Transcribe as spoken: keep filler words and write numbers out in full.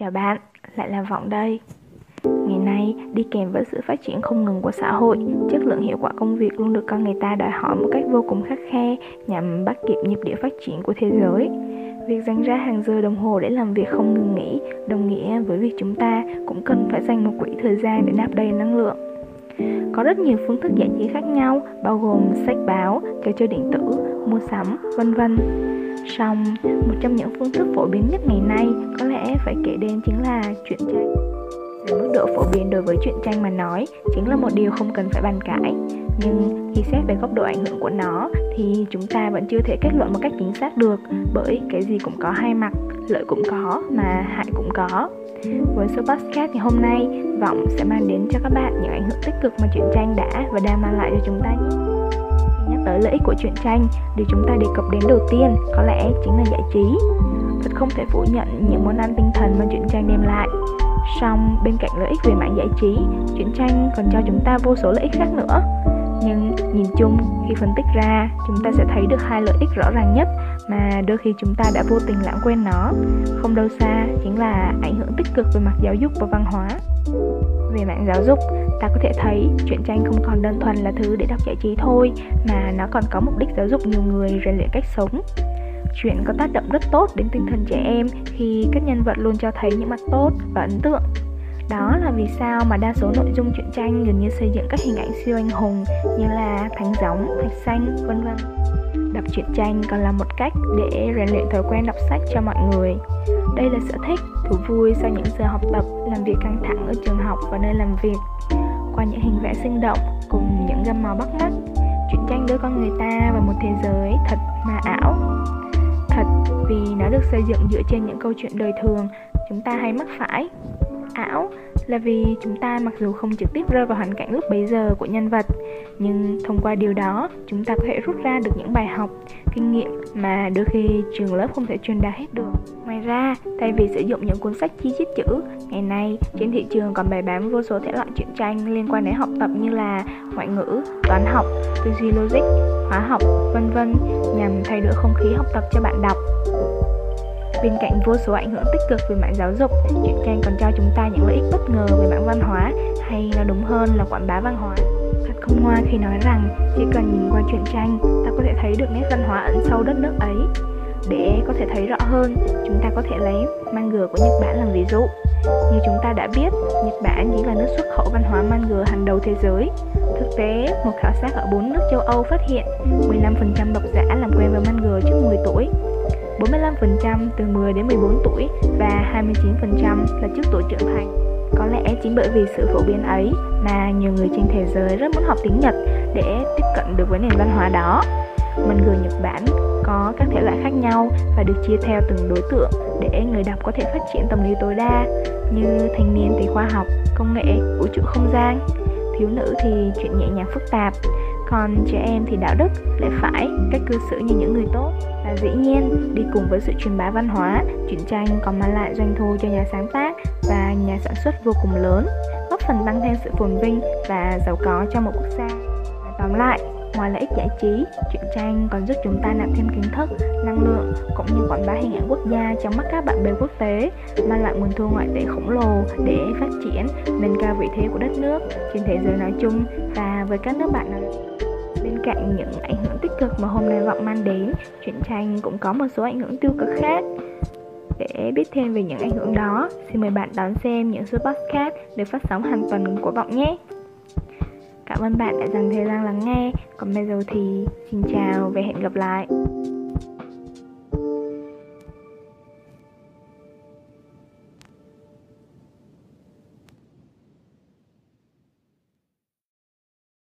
Chào bạn, lại là Vọng đây. Ngày nay, đi kèm với sự phát triển không ngừng của xã hội, chất lượng hiệu quả công việc luôn được con người ta đòi hỏi một cách vô cùng khắt khe nhằm bắt kịp nhịp điệu phát triển của thế giới. Việc dành ra hàng giờ đồng hồ để làm việc không ngừng nghỉ đồng nghĩa với việc chúng ta cũng cần phải dành một quỹ thời gian để nạp đầy năng lượng. Có rất nhiều phương thức giải trí khác nhau, bao gồm sách báo, trò chơi điện tử, mua sắm, vân vân. Song, một trong những phương thức phổ biến nhất ngày nay có lẽ phải kể đến chính là truyện tranh. Về mức độ phổ biến đối với truyện tranh mà nói chính là một điều không cần phải bàn cãi. Nhưng khi xét về góc độ ảnh hưởng của nó thì chúng ta vẫn chưa thể kết luận một cách chính xác được, bởi cái gì cũng có hai mặt, lợi cũng có mà hại cũng có. Với số podcast ngày hôm nay, Vọng sẽ mang đến cho các bạn những ảnh hưởng tích cực mà truyện tranh đã và đang mang lại cho chúng ta nhé. Nhắc tới lợi ích của truyện tranh, điều chúng ta đề cập đến đầu tiên có lẽ chính là giải trí. Thật không thể phủ nhận những món ăn tinh thần mà truyện tranh đem lại. Song bên cạnh lợi ích về mặt giải trí, truyện tranh còn cho chúng ta vô số lợi ích khác nữa. Nhưng nhìn chung, khi phân tích ra, chúng ta sẽ thấy được hai lợi ích rõ ràng nhất mà đôi khi chúng ta đã vô tình lãng quên nó. Không đâu xa chính là ảnh hưởng tích cực về mặt giáo dục và văn hóa. Về mạng giáo dục, ta có thể thấy truyện tranh không còn đơn thuần là thứ để đọc giải trí thôi, mà nó còn có mục đích giáo dục nhiều người rèn luyện cách sống. Truyện có tác động rất tốt đến tinh thần trẻ em khi các nhân vật luôn cho thấy những mặt tốt và ấn tượng. Đó là vì sao mà đa số nội dung truyện tranh gần như xây dựng các hình ảnh siêu anh hùng như là thánh gióng, thạch xanh, vân vân. Đọc truyện tranh còn là một cách để rèn luyện thói quen đọc sách cho mọi người. Đây là sở thích, thú vui sau những giờ học tập, làm việc căng thẳng ở trường học và nơi làm việc. Qua những hình vẽ sinh động cùng những gam màu bắt mắt, truyện tranh đưa con người ta vào một thế giới thật mà ảo. Thật vì nó được xây dựng dựa trên những câu chuyện đời thường chúng ta hay mắc phải. Ảo là vì chúng ta mặc dù không trực tiếp rơi vào hoàn cảnh lúc bấy giờ của nhân vật, nhưng thông qua điều đó chúng ta có thể rút ra được những bài học, kinh nghiệm mà đôi khi trường lớp không thể truyền đạt hết được. Ngoài ra, thay vì sử dụng những cuốn sách chi chít chữ, ngày nay trên thị trường còn bày bán vô số thể loại truyện tranh liên quan đến học tập như là ngoại ngữ, toán học, tư duy logic, hóa học, vân vân, nhằm thay đổi không khí học tập cho bạn đọc. Bên cạnh vô số ảnh hưởng tích cực về mạng giáo dục, truyện tranh còn cho chúng ta những lợi ích bất ngờ về mạng văn hóa, hay nói đúng hơn là quảng bá văn hóa. Thật không ngoa khi nói rằng chỉ cần nhìn qua truyện tranh, ta có thể thấy được nét văn hóa ẩn sâu đất nước ấy. Để có thể thấy rõ hơn, chúng ta có thể lấy manga của Nhật Bản làm ví dụ. Như chúng ta đã biết, Nhật Bản chính là nước xuất khẩu văn hóa manga hàng đầu thế giới. Thực tế, một khảo sát ở bốn nước châu Âu phát hiện mười lăm phần trăm độc giả làm quen với manga trước mười tuổi. bốn mươi lăm phần trăm từ mười đến mười bốn tuổi và hai mươi chín phần trăm là trước tuổi trưởng thành. Có lẽ chính bởi vì sự phổ biến ấy mà nhiều người trên thế giới rất muốn học tiếng Nhật để tiếp cận được với nền văn hóa đó. Manga Nhật Bản có các thể loại khác nhau và được chia theo từng đối tượng để người đọc có thể phát triển tâm lý tối đa, như thanh niên thì khoa học, công nghệ, vũ trụ không gian, thiếu nữ thì chuyện nhẹ nhàng phức tạp, còn trẻ em thì đạo đức, lẽ phải, cách cư xử như những người tốt. Và dĩ nhiên, đi cùng với sự truyền bá văn hóa, truyện tranh còn mang lại doanh thu cho nhà sáng tác và nhà sản xuất vô cùng lớn, góp phần tăng thêm sự phồn vinh và giàu có cho một quốc gia. Và tóm lại, ngoài lợi ích giải trí, truyện tranh còn giúp chúng ta nạp thêm kiến thức, năng lượng, cũng như quảng bá hình ảnh quốc gia trong mắt các bạn bè quốc tế, mang lại nguồn thu ngoại tệ khổng lồ để phát triển, nâng cao vị thế của đất nước trên thế giới nói chung và với các nước bạn nói chung. Bên cạnh những ảnh hưởng tích cực mà hôm nay Vọng mang đến, truyện tranh cũng có một số ảnh hưởng tiêu cực khác. Để biết thêm về những ảnh hưởng đó, xin mời bạn đón xem những số podcast được phát sóng hàng tuần của Vọng nhé. Cảm ơn bạn đã dành thời gian lắng nghe. Còn bây giờ thì xin chào và hẹn gặp lại.